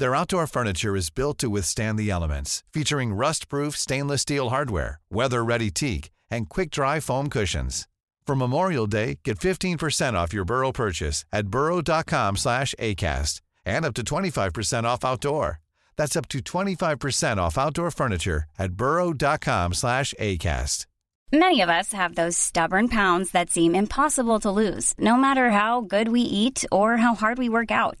Their outdoor furniture is built to withstand the elements, featuring rust-proof stainless steel hardware, weather-ready teak, and quick-dry foam cushions. For Memorial Day, get 15% off your Burrow purchase at burrow.com/acast, and up to 25% off outdoor. That's up to 25% off outdoor furniture at burrow.com/acast. Many of us have those stubborn pounds that seem impossible to lose, no matter how good we eat or how hard we work out.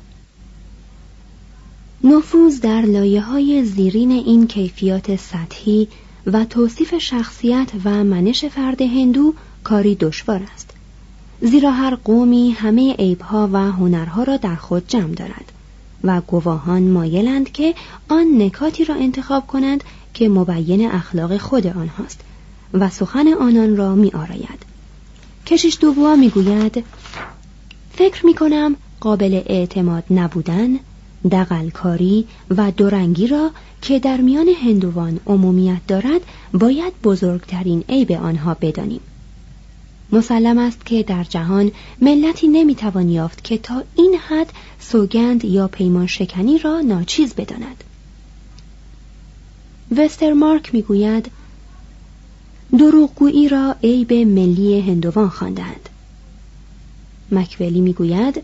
نفوذ در لایه‌های زیرین این کیفیات سطحی و توصیف شخصیت و منش فرد هندو کاری دشوار است، زیرا هر قومی همه عیب‌ها و هنرها را در خود جمع دارد و گواهان مایلند که آن نکاتی را انتخاب کنند که مبین اخلاق خود آنهاست و سخن آنان را می آراید. کشیش دوبوا می گوید: فکر می کنم قابل اعتماد نبودن، دغلکاری و دورنگی را که در میان هندوان عمومیت دارد باید بزرگترین عیب آنها بدانیم. مسلم است که در جهان ملتی نمیتوان یافت که تا این حد سوگند یا پیمان شکنی را ناچیز بداند. وسترمارک میگوید: دروغگویی را عیب ملی هندوان خواندند. مکولی میگوید: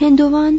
هندوان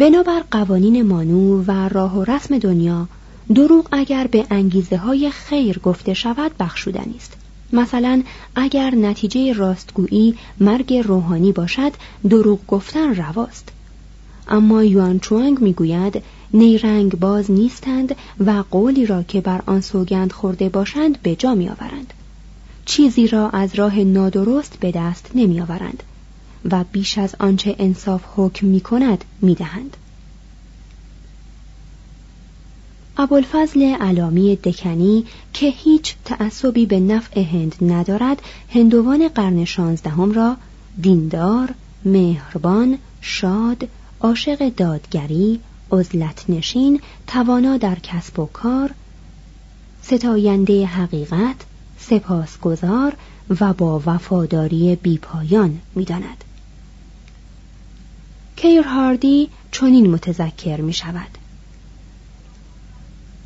بنابر قوانین مانو و راه و رسم دنیا، دروغ اگر به انگیزه‌های خیر گفته شود بخشودنی است. مثلا اگر نتیجه راستگویی مرگ روحانی باشد، دروغ گفتن رواست. اما یوان چوانگ میگوید نیرنگ باز نیستند و قولی را که بر آن سوگند خورده باشند به جا میآورند. چیزی را از راه نادرست به دست نمیآورند و بیش از آنچه انصاف حکم می کند می دهند. ابوالفضل علامی دکنی که هیچ تعصبی به نفع هند ندارد، هندوان قرن 16 را دیندار، مهربان، شاد، عاشق دادگری، عزلت نشین، توانا در کسب و کار، ستاینده حقیقت، سپاسگزار و با وفاداری بیپایان می داند. کیر هاردی چنین متذکر می شود: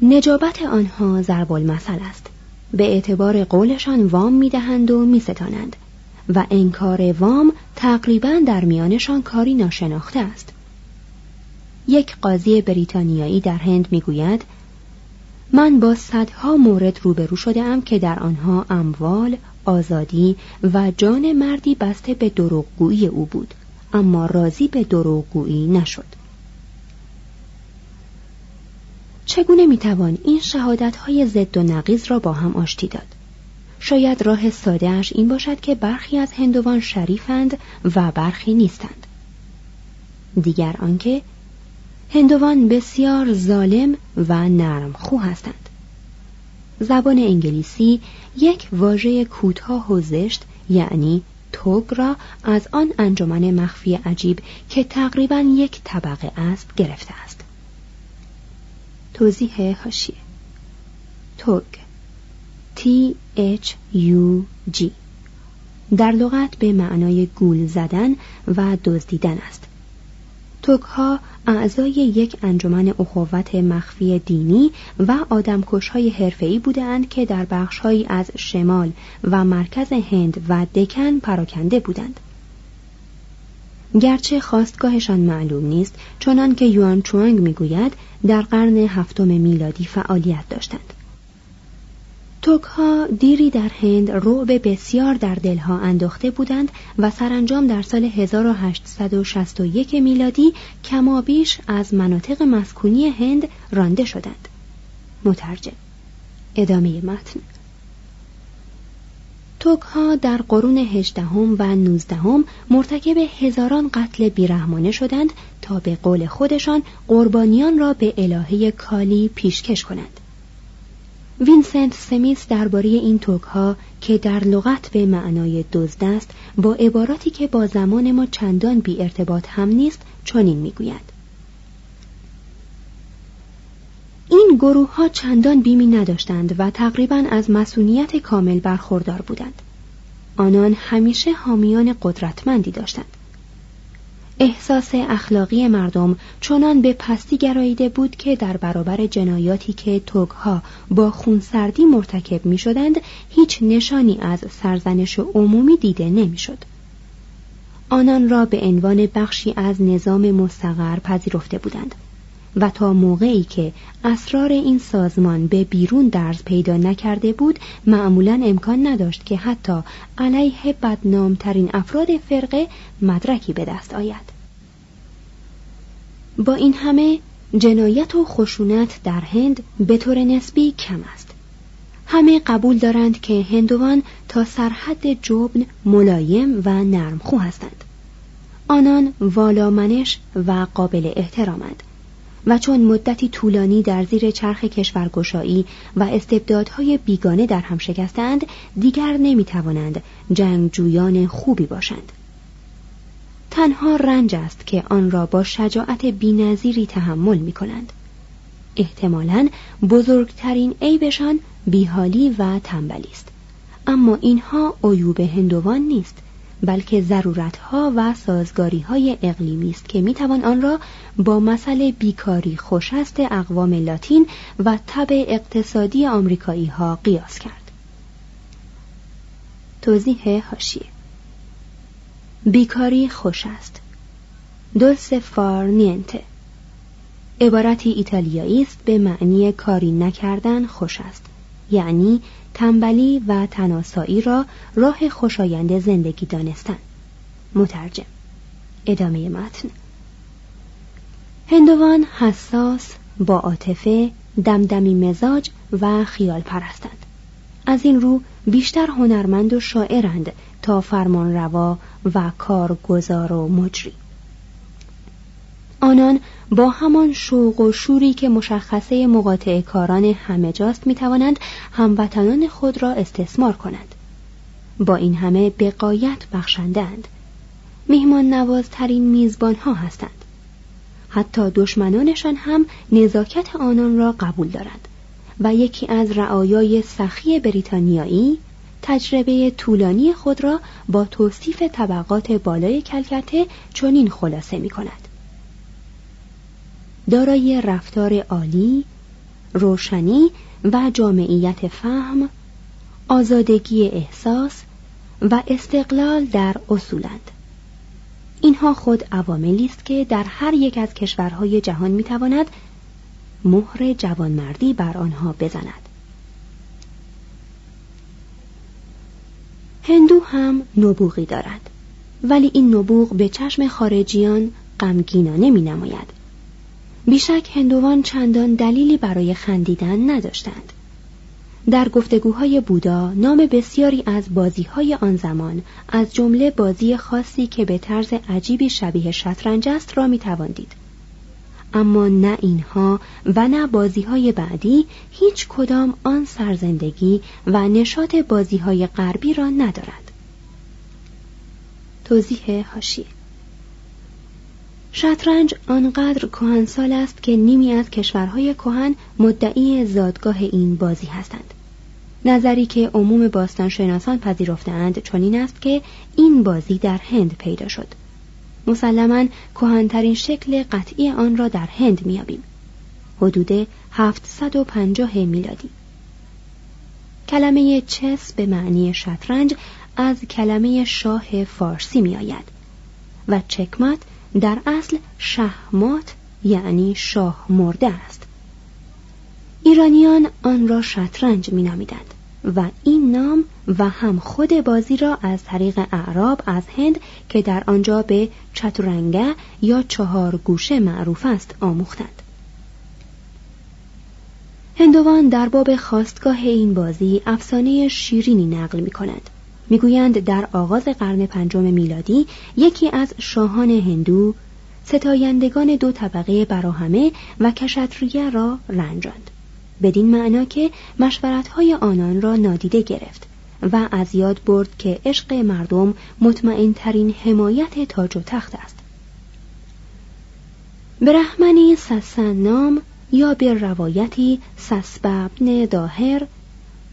نجابت آنها ضرب المثل است. به اعتبار قولشان وام می دهند و می ستانند و انکار وام تقریباً در میانشان کاری ناشناخته است. یک قاضی بریتانیایی در هند میگوید: من با صدها مورد روبرو شده‌ام که در آنها اموال، آزادی و جان مردی بسته به دروغگویی او بود، اما راضی به دروغگویی نشد. چگونه میتوان این شهادت‌های ضد و نقیض را با هم آشتی داد؟ شاید راه ساده‌اش این باشد که برخی از هندوان شریفند و برخی نیستند. دیگر آنکه هندوان بسیار ظالم و نرمخو هستند. زبان انگلیسی یک واژه کوتاه و زشت یعنی توگ را از آن انجمن مخفی عجیب که تقریباً یک طبقه است گرفته است. توضیح حاشیه: توگ THUG در لغت به معنای گول زدن و دزدیدن است. توگ‌ها اعضای یک انجمن اخوت مخفی دینی و آدمکش‌های حرفه‌ای بودند که در بخش‌هایی از شمال و مرکز هند و دکن پراکنده بودند. گرچه خاستگاهشان معلوم نیست، چنان که یوان چوانگ می‌گوید در قرن هفتم میلادی فعالیت داشتند. توگ‌ها دیری در هند رعب بسیار در دلها انداخته بودند و سرانجام در سال 1861 میلادی کمابیش از مناطق مسکونی هند رانده شدند. مترجم. ادامه متن. توگ‌ها در قرون 18 و 19 مرتکب هزاران قتل بیرحمانه شدند تا به قول خودشان قربانیان را به الهه کالی پیشکش کنند. وینسنت سمیس درباره این توگ‌ها که در لغت به معنای دزد است، با عباراتی که با زمان ما چندان بی ارتباط هم نیست چنین میگوید: این گروه‌ها چندان بیمی نداشتند و تقریباً از مسئولیت کامل برخوردار بودند. آنان همیشه حامیان قدرتمندی داشتند. احساس اخلاقی مردم چنان به پستی گراییده بود که در برابر جنایاتی که توگ‌ها با خونسردی مرتکب می شدند هیچ نشانی از سرزنش عمومی دیده نمی شد. آنان را به عنوان بخشی از نظام مستقر پذیرفته بودند و تا موقعی که اسرار این سازمان به بیرون درز پیدا نکرده بود معمولاً امکان نداشت که حتی علیه بدنامترین افراد فرقه مدرکی به دست آید. با این همه جنایت و خشونت در هند به طور نسبی کم است. همه قبول دارند که هندوان تا سرحد جبن ملایم و نرمخو هستند. آنان والامنش و قابل احترامند و چون مدتی طولانی در زیر چرخ کشورگشایی و استبدادهای بیگانه در هم شکستند، دیگر نمی‌توانند جنگجویان خوبی باشند. تنها رنج است که آن را با شجاعت بی‌نظیری تحمل می‌کنند. احتمالاً بزرگترین عیبشان بیحالی و تنبلی است. اما اینها عیوب هندوان نیست، بلکه ضرورت‌ها و سازگاری‌های اقلیمی است که می‌توان آن را با مسئله بیکاری خوشست اقوام لاتین و تبع اقتصادی آمریکایی‌ها قیاس کرد. توضیح حاشیه: بیکاری خوشست دولسه فار نینته عبارتی ایتالیایی است به معنی کاری نکردن خوشست، یعنی تنبلی و تناسایی را راه خوشایند زندگی دانستن. مترجم. ادامه متن. هندوان حساس، با عاطفه، دمدمی مزاج و خیال پرستند. از این رو بیشتر هنرمند و شاعرند تا فرمانروا و کارگزار و مجری. آنان با همان شوق و شوری که مشخصه مقاطعه کاران همه جاست می توانند هموطنان خود را استثمار کنند. با این همه به غایت بخشندند. میهمان نوازترین میزبان ها هستند. حتی دشمنانشان هم نزاکت آنان را قبول دارند و یکی از رعایای سخی بریتانیایی تجربه طولانی خود را با توصیف طبقات بالای کلکته چنین خلاصه می کند: دارای رفتار عالی، روشنی و جامعیت فهم، آزادگی احساس و استقلال در اصولند. اینها خود عواملی است که در هر یک از کشورهای جهان میتواند مهر جوانمردی بر آنها بزند. هندو هم نبوغی دارد، ولی این نبوغ به چشم خارجیان غمگینانه می‌نماید. بیشک هندوان چندان دلیلی برای خندیدن نداشتند. در گفتگوهای بودا نام بسیاری از بازی‌های آن زمان از جمله بازی خاصی که به طرز عجیبی شبیه شطرنج است را می‌توان دید. اما نه اینها و نه بازی‌های بعدی هیچ کدام آن سرزندگی و نشاط بازی‌های غربی را ندارد. توضیح حاشیه: شطرنج آنقدر کهنسال است که نیمی از کشورهای کهن مدعی زادگاه این بازی هستند. نظری که عموم باستانشناسان پذیرفته‌اند چنین است که این بازی در هند پیدا شد. مسلماً کهن‌ترین شکل قطعی آن را در هند می‌یابیم، حدود 750 میلادی. کلمه چس به معنی شطرنج از کلمه شاه فارسی می‌آید و چکمت در اصل شهمات یعنی شاه مرده است. ایرانیان آن را شطرنج می‌نامیدند و این نام و هم خود بازی را از طریق اعراب از هند که در آنجا به چتورنگه یا چهار گوشه معروف است آموختند. هندوان در باب خاستگاه این بازی افسانه شیرینی نقل می‌کنند. میگویند در آغاز قرن پنجم میلادی یکی از شاهان هندو ستایندگان دو طبقه براهمه و کشتریه را رنجاند، بدین معنا که مشورت‌های آنان را نادیده گرفت و از یاد برد که عشق مردم مطمئن‌ترین حمایت تاج و تخت است. برهمنی سسن نام یا به روایتی سسببن داهر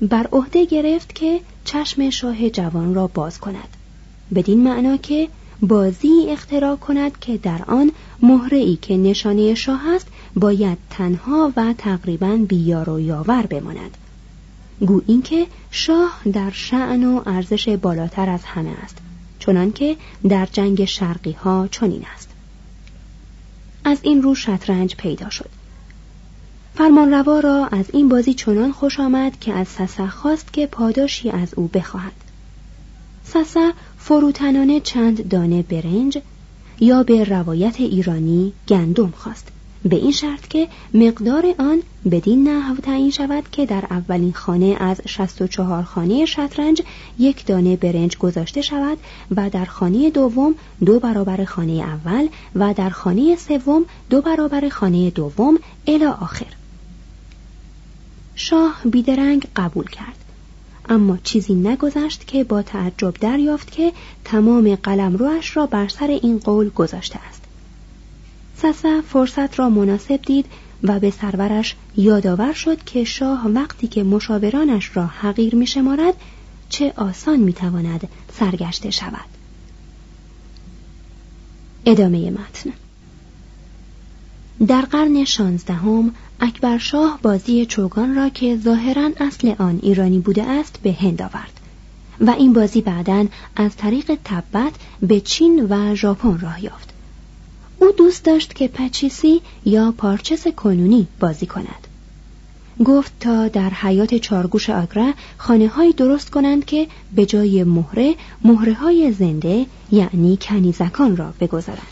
بر عهده گرفت که چشم شاه جوان را باز کند، بدین معنا که بازی اختراع کند که در آن مهره‌ای که نشانه شاه است باید تنها و تقریباً بیار و یاور بماند، گو این که شاه در شأن و ارزش بالاتر از همه است، چنان که در جنگ شرقی ها چنین است. از این رو شطرنج پیدا شد. فرمانروا را از این بازی چنان خوش آمد که از سسه خواست که پاداشی از او بخواهد. سسه فروتنانه چند دانه برنج یا به روایت ایرانی گندم خواست، به این شرط که مقدار آن بدین نحو تعیین شود که در اولین خانه از 64 خانه شطرنج یک دانه برنج گذاشته شود و در خانه دوم 2 برابر خانه اول و در خانه سوم 2 برابر خانه دوم الی آخر. شاه بیدرنگ قبول کرد، اما چیزی نگذشت که با تعجب دریافت که تمام قلمروش را بر سر این قول گذاشته است. سسه فرصت را مناسب دید و به سرورش یادآور شد که شاه وقتی که مشاورانش را حقیر می‌شمارد چه آسان می‌تواند سرگشته شود. ادامه متن. در قرن 16 اکبرشاه بازی چوگان را که ظاهراً اصل آن ایرانی بوده است به هند آورد و این بازی بعداً از طریق تبت به چین و ژاپن راه یافت. او دوست داشت که پچیسی یا پارچس کنونی بازی کند. گفت تا در حیات چارگوش آگره خانه‌های درست کنند که به جای مهره، مهره‌های زنده یعنی کنیزکان را بگذارند.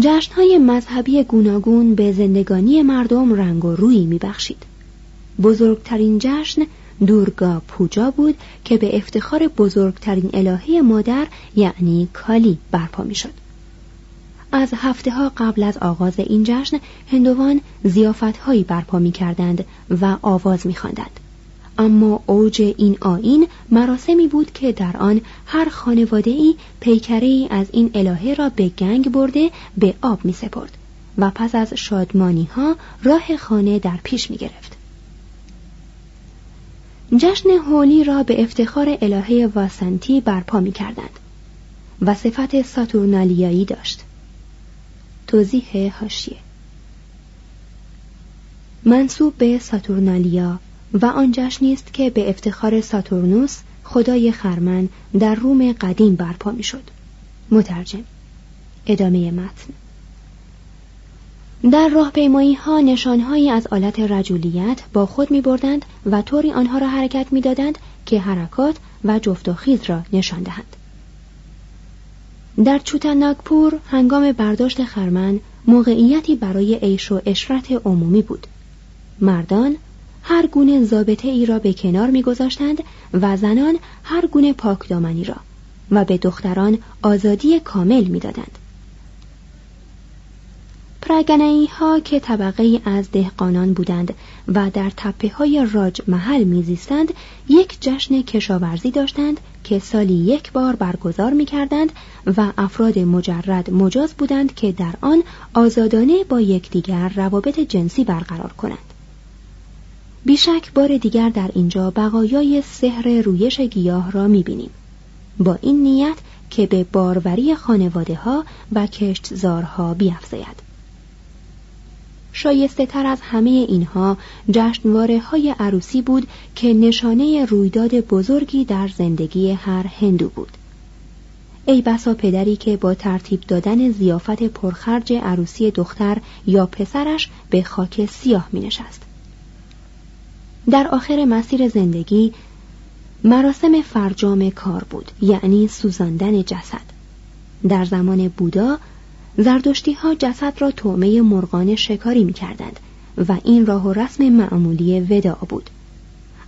جشن‌های مذهبی گوناگون به زندگانی مردم رنگ و رویی می‌بخشید. بزرگترین جشن دورگا پوجا بود که به افتخار بزرگترین الهه مادر یعنی کالی برپا می شد. از هفته‌ها قبل از آغاز این جشن هندوان ضیافت‌هایی برپا می کردند و آواز می خواندند. اما اوج این آیین مراسمی بود که در آن هر خانواده‌ای پیکره‌ای از این الهه را به گنگ برده به آب می سپرد و پس از شادمانی‌ها راه خانه در پیش می گرفت. جشن هولی را به افتخار الهه واسنتی برپا می کردند و صفت ساتورنالیایی داشت. توضیح حاشیه: منسوب به ساتورنالیا و آن جشنی است که به افتخار ساتورنوس خدای خرمن در روم قدیم برپا می‌شد. مترجم. ادامه متن. در راهپیمایی‌ها نشانهایی از آلت رجولیت با خود می‌بردند و طوری آنها را حرکت می‌دادند که حرکات و جفت و خیز را نشان دهند. در چوتناگپور هنگام برداشت خرمن موقعیتی برای عیش و عشرت عمومی بود. مردان هر گونه ضابطه ای را به کنار می‌گذاشتند و زنان هر گونه پاکدامنی را و به دختران آزادی کامل می‌دادند. پراگنایی‌ها که طبقه‌ای از دهقانان بودند و در تپه‌های راج محل می‌زیستند، یک جشن کشاورزی داشتند که سالی یک بار برگزار می‌کردند و افراد مجرد مجاز بودند که در آن آزادانه با یکدیگر روابط جنسی برقرار کنند. بیشک بار دیگر در اینجا بقایای سحر رویش گیاه را می‌بینیم. با این نیت که به باروری خانواده‌ها و کشتزارها بیفزاید. شایسته تر از همه اینها جشنواره های عروسی بود که نشانه رویداد بزرگی در زندگی هر هندو بود. ای بسا پدری که با ترتیب دادن ضیافت پرخرج عروسی دختر یا پسرش به خاک سیاه می نشست. در آخر مسیر زندگی مراسم فرجام کار بود، یعنی سوزاندن جسد. در زمان بودا زردشتی‌ها جسد را طعمه مرغان شکاری می‌کردند و این راه و رسم معمولی وداع بود.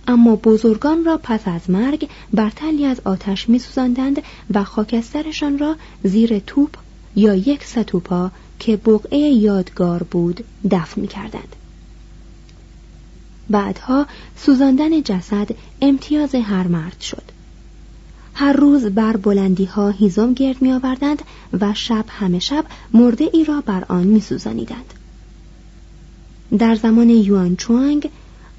اما بزرگان را پس از مرگ بر تلی از آتش می‌سوزاندند و خاکسترشان را زیر توپ یا یک ستوپا که بقعه یادگار بود دفن می‌کردند. بعدها سوزاندن جسد امتیاز هر مرد شد. هر روز بر بلندی‌ها هیزم گرد می‌آوردند و شب همه شب مرده ای را بر آن می‌سوزانیدند. در زمان یوان چوانگ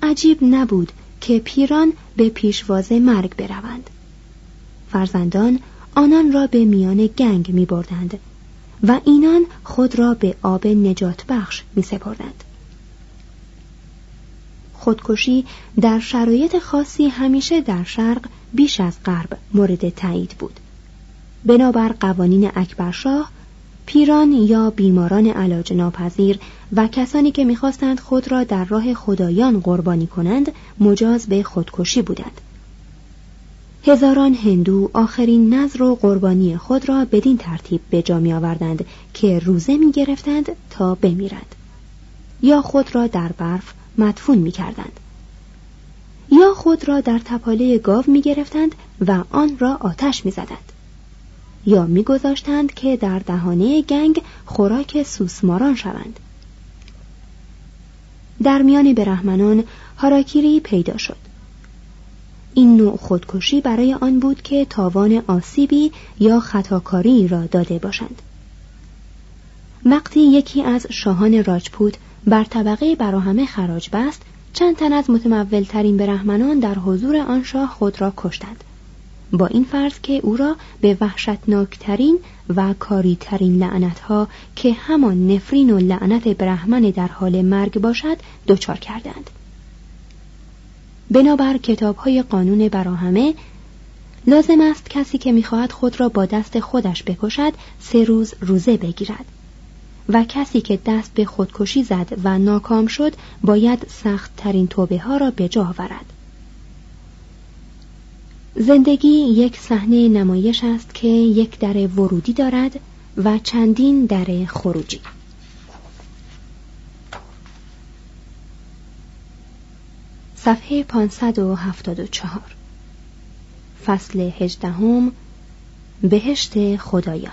عجیب نبود که پیران به پیشواز مرگ بروند. فرزندان آنان را به میان گنگ می‌بردند و اینان خود را به آب نجات بخش می‌سپردند. خودکشی در شرایط خاصی همیشه در شرق بیش از غرب مورد تایید بود. بنابر قوانین اکبرشاه، پیران یا بیماران علاج ناپذیر و کسانی که می‌خواستند خود را در راه خدایان قربانی کنند، مجاز به خودکشی بودند. هزاران هندو آخرین نذر و قربانی خود را بدین ترتیب به جا می‌آوردند که روزه می‌گرفتند تا بمیرند، یا خود را در برف مدفون می‌کردند، یا خود را در تپاله گاو می‌گرفتند و آن را آتش می‌زدند، یا می‌گذاشتند که در دهانه گنگ خوراک سوسماران شوند. در میان برهمنان هاراکیری پیدا شد. این نوع خودکشی برای آن بود که تاوان آسیبی یا خطاکاری را داده باشند. وقتی یکی از شاهان راجپوت بر طبقه براهمه خراج بست، چند تن از متمولترین برهمنان در حضور آن شاه خود را کشتند، با این فرض که او را به وحشتناکترین و کاریترین لعنتها که همان نفرین و لعنت برهمن در حال مرگ باشد دچار کردند. بنابر کتاب‌های قانون براهمه لازم است کسی که می‌خواهد خود را با دست خودش بکشد 3 روز روزه بگیرد و کسی که دست به خودکشی زد و ناکام شد باید سخت ترین توبه ها را به جا آورد. زندگی یک صحنه نمایش است که یک در ورودی دارد و چندین در خروجی. صفحه 574، فصل 18، بهشت خدایان.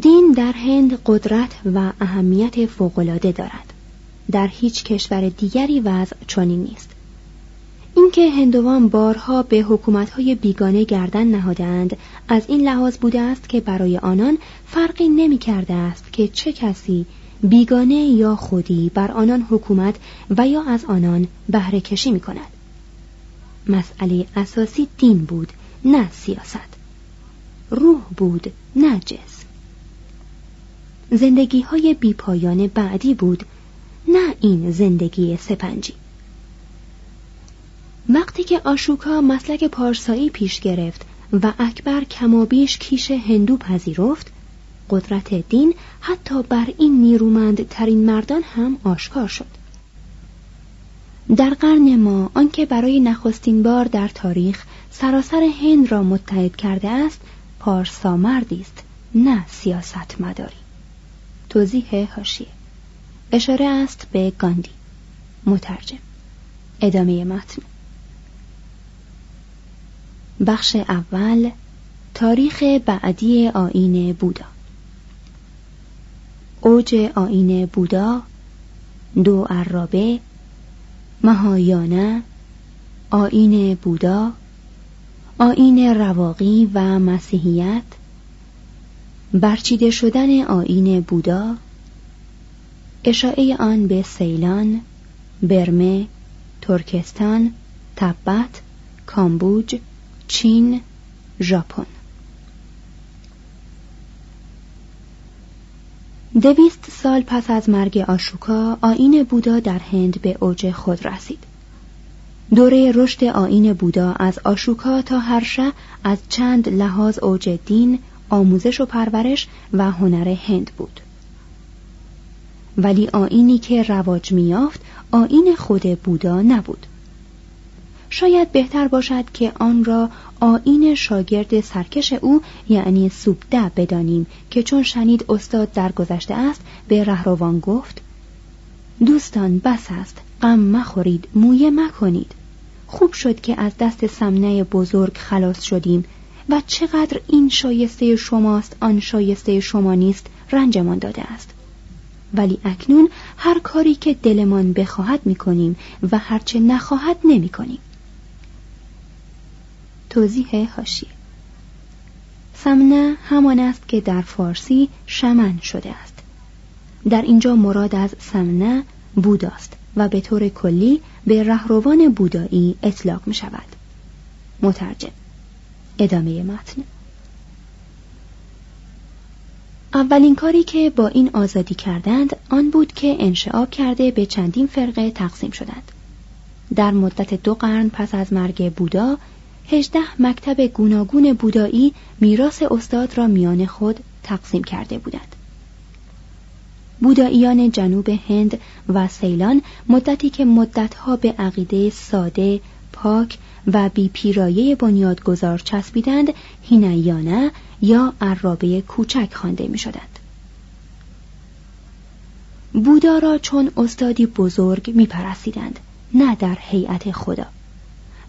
دین در هند قدرت و اهمیت فوق‌العاده دارد. در هیچ کشور دیگری وضع چنین نیست. اینکه هندوان بارها به حکومت‌های بیگانه گردن نهادند، از این لحاظ بوده است که برای آنان فرقی نمی‌کرده است که چه کسی بیگانه یا خودی بر آنان حکومت و یا از آنان بهره کشی می‌کند. مسئله اساسی دین بود، نه سیاست. روح بود، نه جسم. زندگی‌های بی‌پایان بعدی بود، نه این زندگی سپنجی. وقتی که آشوکا مسلک پارسایی پیش گرفت و اکبر کمابیش کیش هندو پذیرفت، قدرت دین حتی بر این نیرومندترین مردان هم آشکار شد. در قرن ما، آنکه برای نخستین بار در تاریخ سراسر هند را متحد کرده است، پارسا مردی است، نه سیاست مداری. توضیح حاشیه. اشاره است به گاندی. مترجم. ادامه متن. بخش اول، تاریخ بعدی آیین بودا. اوج آیین بودا، 2 عرابه، ماهایانه، آیین بودا، آیین رواقی و مسیحیت، برچیده شدن آیین بودا، اشاعه آن به سیلان، برمه، ترکستان، تبت، کامبوج، چین، ژاپن. 200 سال پس از مرگ آشوکا، آیین بودا در هند به اوج خود رسید. دوره رشد آیین بودا از آشوکا تا هرشه از چند لحاظ اوج دین، آموزش و پرورش و هنر هند بود. ولی آیینی که رواج می‌یافت، آیین خود بودا نبود. شاید بهتر باشد که آن را آیین شاگرد سرکش او، یعنی سوبده، بدانیم که چون شنید استاد درگذشته است، به رهروان گفت: دوستان بس است، غم مخورید، مویه مکنید. خوب شد که از دست سمنه بزرگ خلاص شدیم و چقدر این شایسته شماست، آن شایسته شما نیست، رنجمان داده است. ولی اکنون هر کاری که دلمان بخواهد می‌کنیم و هرچه نخواهد نمی‌کنیم. توضیح حاشیه. سمنه همان است که در فارسی شمن شده است. در اینجا مراد از سمنه بوداست و به طور کلی به رهروان بودایی اطلاق می شود. مترجم. ادامه متن. اولین کاری که با این آزادی کردند آن بود که انشعاب کرده به چندین فرقه تقسیم شدند. در مدت 2 قرن پس از مرگ بودا 18 مکتب گوناگون بودایی میراث استاد را میان خود تقسیم کرده بودند. بوداییان جنوب هند و سیلان مدتی که مدتها به عقیده ساده، پاک و بی پیرایه بنیادگذار چسبیدند، هینایانه یا عرابه کوچک خوانده می شدند. بودا را چون استادی بزرگ می پرستیدند، نه در هیئت خدا،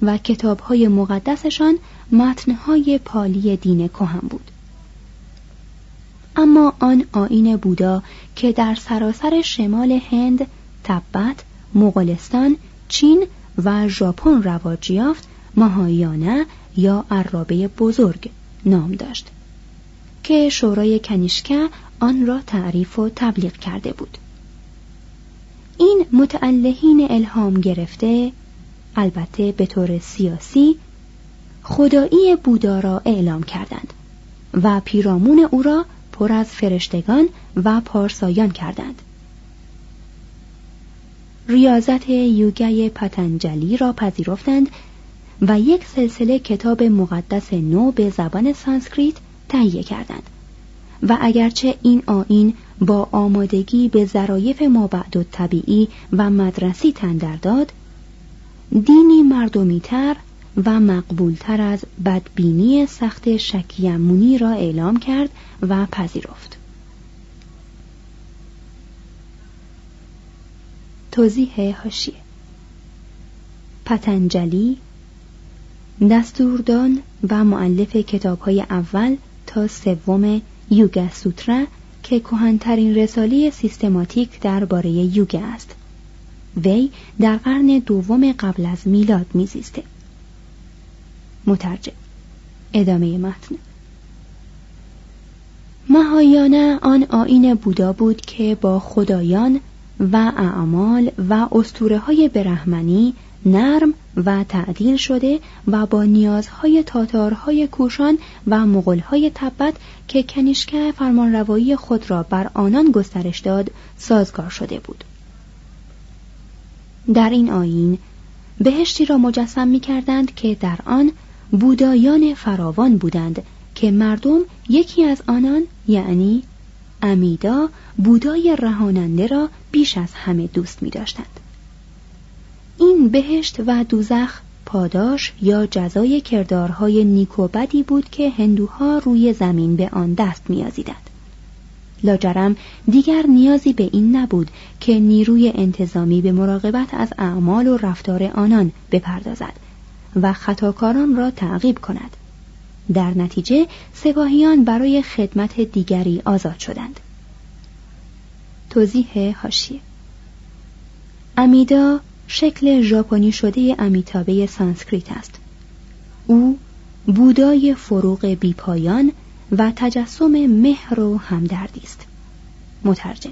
و کتاب‌های مقدسشان متن‌های پالی دین کهن بود. اما آن آیین بودا که در سراسر شمال هند، تبت، مغولستان، چین و ژاپن رواج یافت، ماهایانه یا عرابه بزرگ نام داشت که شورای کنیشکه آن را تعریف و تبلیغ کرده بود. این متألهین الهام گرفته، البته به طور سیاسی، خدایی بودا را اعلام کردند و پیرامون او را پر از فرشتگان و پارسایان کردند. ریاضت یوگای پتنجلی را پذیرفتند و یک سلسله کتاب مقدس نو به زبان سانسکریت تهیه کردند و اگرچه این آیین با آمادگی به ظرایف مابعد طبیعی و مدرسی تندر داد، دینی مردمی‌تر و مقبول‌تر از بدبینی سخت شکیمونی را اعلام کرد و پذیرفت. توضیح حاشیه. پتنجلی، دستوردان و مؤلف کتاب‌های اول تا سوم یوگا سوترا که کهن‌ترین رساله سیستماتیک درباره یوگا است. وی در قرن 2 قبل از میلاد میزیسته. مترجم. ادامه متن. ماهایانه آن آیین بودا بود که با خدایان و اعمال و اسطوره‌های برهمنی نرم و تعدیل شده و با نیازهای تاتارهای کوشان و مغولهای تبت که کنیشکه فرمانروایی خود را بر آنان گسترش داد سازگار شده بود. در این آیین بهشتی را مجسم می کردند که در آن بودایان فراوان بودند که مردم یکی از آنان، یعنی امیدا، بودای رهاننده را بیش از همه دوست می داشتند. این بهشت و دوزخ پاداش یا جزای کردارهای نیک و بدی بود که هندوها روی زمین به آن دست می آزیدند. لاجرم دیگر نیازی به این نبود که نیروی انتظامی به مراقبت از اعمال و رفتار آنان بپردازد و خطاکاران را تعقیب کند. در نتیجه سپاهیان برای خدمت دیگری آزاد شدند. توضیح حاشیه. امیدا شکل ژاپنی شده امیتابه سانسکریت است. او بودای فروغ بیپایان و تجسم مهر و همدردی است. مترجم.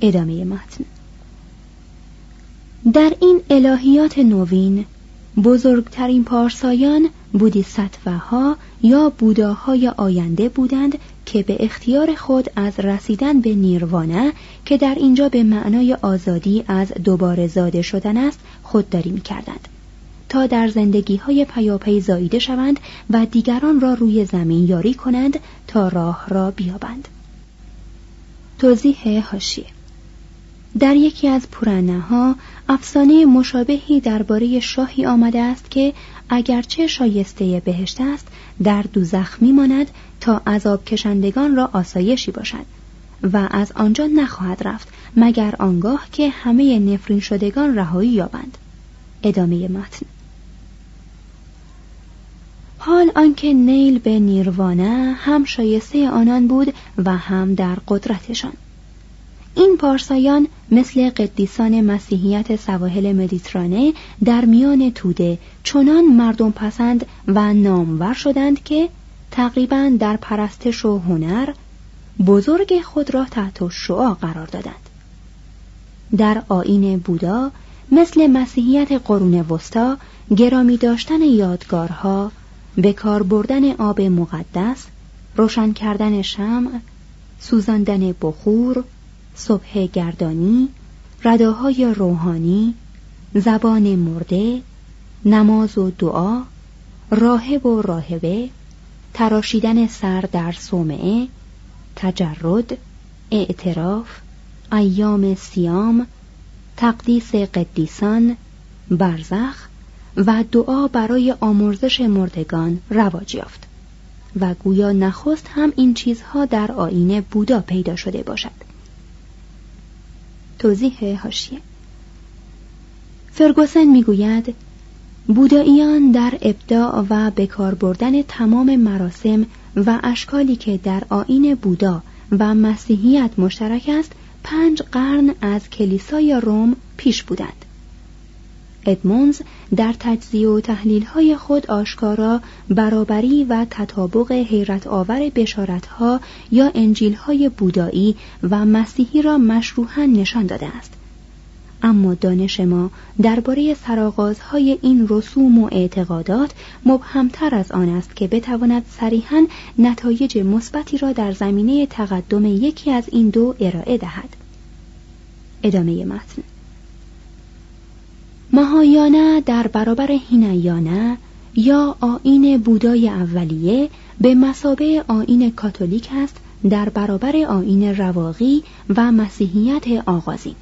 ادامه متن. در این الهیات نوین بزرگترین پارسایان بودیساتواها یا بوداهای آینده بودند که به اختیار خود از رسیدن به نیروانه که در اینجا به معنای آزادی از دوباره زاده شدن است خودداری می‌کردند تا در زندگی‌های پیاپی زاییده شوند و دیگران را روی زمین یاری کنند تا راه را بیابند. توضیح حاشیه. در یکی از پرانه‌ها افسانه مشابهی درباره شاهی آمده است که اگرچه شایسته بهشت است در دوزخ می‌ماند تا عذاب کشندگان را آسایشی باشد و از آنجا نخواهد رفت مگر آنگاه که همه نفرین شدگان رهایی یابند. ادامه متن. حال آنکه نیل به نیروانه هم شایسته آنان بود و هم در قدرتشان. این پارسایان مثل قدیسان مسیحیت سواحل مدیترانه در میان توده چنان مردم پسند و نامور شدند که تقریباً در پرستش و هنر، بزرگ خود را تحت شعاع قرار دادند. در آیین بودا مثل مسیحیت قرون وسطا گرامی داشتن یادگارها، به کار بردن آب مقدس، روشن کردن شمع، سوزاندن بخور، صبح گردانی، رداهای روحانی، زبان مرده، نماز و دعا، راهب و راهبه، تراشیدن سر در صومعه، تجرد، اعتراف، ایام صیام، تقدیس قدیسان، برزخ و دعا برای آمرزش مردگان رواج یافت و گویا نخست هم این چیزها در آیین بودا پیدا شده باشد. توضیح حاشیه. فرگوسن میگوید بوداییان در ابداع و بکار بردن تمام مراسم و اشکالی که در آیین بودا و مسیحیت مشترک است 5 قرن از کلیسای روم پیش بودند. ادمونز در تجزیه و تحلیل‌های خود آشکارا برابری و تطابق حیرت‌آور بشارت‌ها یا انجیل‌های بودایی و مسیحی را مشروحاً نشان داده است. اما دانش ما درباره سرآغازهای این رسوم و اعتقادات مبهمتر از آن است که بتواند صریحاً نتایج مثبتی را در زمینه تقدم یکی از این دو ارائه دهد. ادامه متن. ماهایانه در برابر هینایانه یا آیین بودای اولیه به مثابه آیین کاتولیک است در برابر آیین رواقی و مسیحیت آغازین.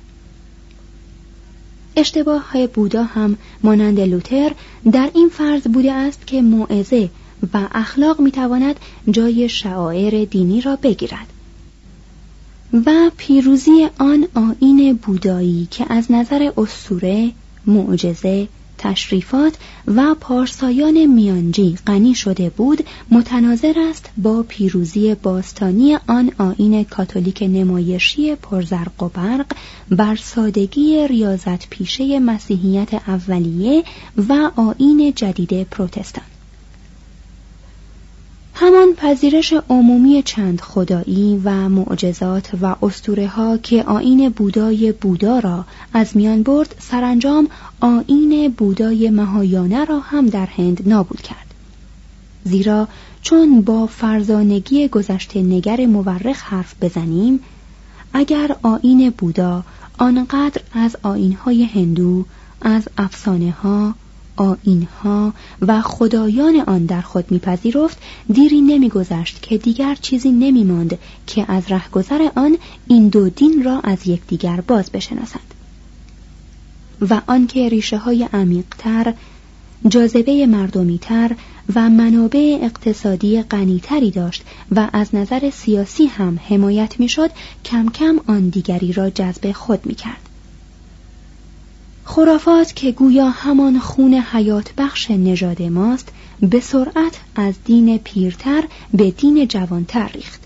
اشتباه بودا هم مانند لوتر در این فرض بوده است که موعظه و اخلاق میتواند جای شعائر دینی را بگیرد و پیروزی آن آیین بودایی که از نظر اسطوره، معجزه، تشریفات و پارسایان میانجی غنی شده بود متناظر است با پیروزی باستانی آن آیین کاتولیک نمایشی پرزرق و برق بر سادگی ریاضت پیشه مسیحیت اولیه و آیین جدید پروتستان. همان پذیرش عمومی چند خدایی و معجزات و اسطوره ها که آیین بودای بودا را از میان برد سرانجام آیین بودای ماهایانه را هم در هند نابود کرد. زیرا چون با فرزانگی گذشته نگر مورخ حرف بزنیم، اگر آیین بودا آنقدر از آیین‌های هندو، از افسانه‌ها، آیین‌ها و خدایان آن در خود می‌پذیرفت، دیری نمی‌گذشت که دیگر چیزی نمی‌ماند که از رهگذر آن این دو دین را از یکدیگر باز بشناسند. و آنکه ریشه‌های عمیق‌تر، جاذبه مردمی‌تر و منابع اقتصادی غنی‌تری داشت و از نظر سیاسی هم حمایت می‌شد، کم کم آن دیگری را جذب خود می‌کرد. خرافات که گویا همان خون حیات بخش نژاد ماست به سرعت از دین پیرتر به دین جوانتر ریخت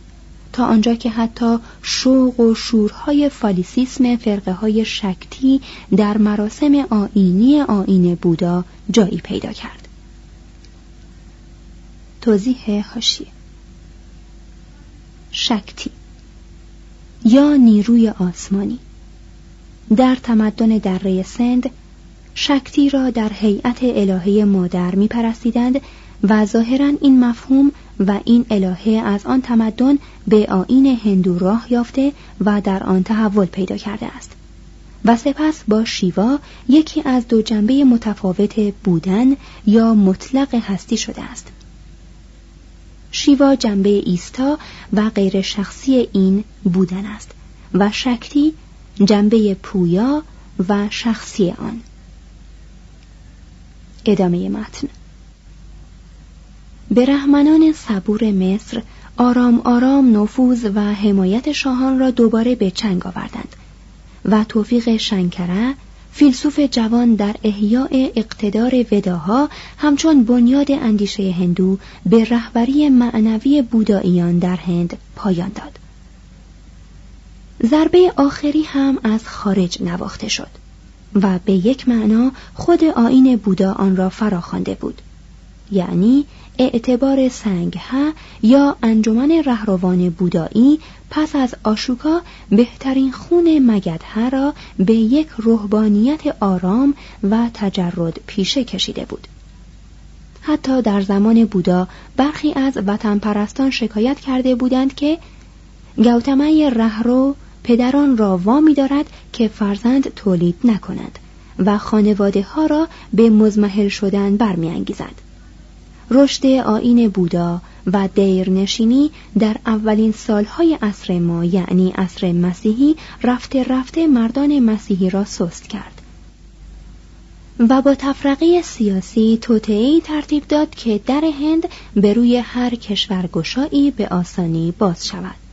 تا آنجا که حتی شوق و شورهای فالیسیسم فرقه های شکتی در مراسم آیینی آیین بودا جایی پیدا کرد. توضیح حاشیه. شکتی یا نیروی آسمانی. در تمدن دره سند شکتی را در هیئت الهه مادر می‌پرستیدند و ظاهراً این مفهوم و این الهه از آن تمدن به آیین هندو راه یافته و در آن تحول پیدا کرده است و سپس با شیوا یکی از دو جنبه متفاوت بودن یا مطلق هستی شده است. شیوا جنبه ایستا و غیر شخصی این بودن است و شکتی جنبه پویا و شخصی آن. ادامه متن. برهمنان صبور مصر آرام آرام نفوذ و حمایت شاهان را دوباره به چنگ آوردند و توفیق شنکره، فیلسوف جوان در احیاء اقتدار وداها، همچون بنیاد اندیشه هندو به رهبری معنوی بوداییان در هند پایان داد. ضربه آخری هم از خارج نواخته شد و به یک معنا خود آیین بودا آن را فراخوانده بود یعنی اعتبار سنگها یا انجمن رهروان بودایی پس از آشوکا بهترین خون مگدها را به یک روحانیت آرام و تجرد پیشه کشیده بود. حتی در زمان بودا برخی از وطن پرستان شکایت کرده بودند که گوتمه رهرو پدران را وامی دارد که فرزند تولید نکنند و خانواده ها را به مزمحل شدن برمی انگیزد. رشد آیین بودا و دیرنشینی در اولین سالهای عصر ما یعنی عصر مسیحی رفته رفته مردان مسیحی را سست کرد و با تفرقه سیاسی توطئه‌ای ترتیب داد که در هند به روی هر کشورگشایی به آسانی باز شود.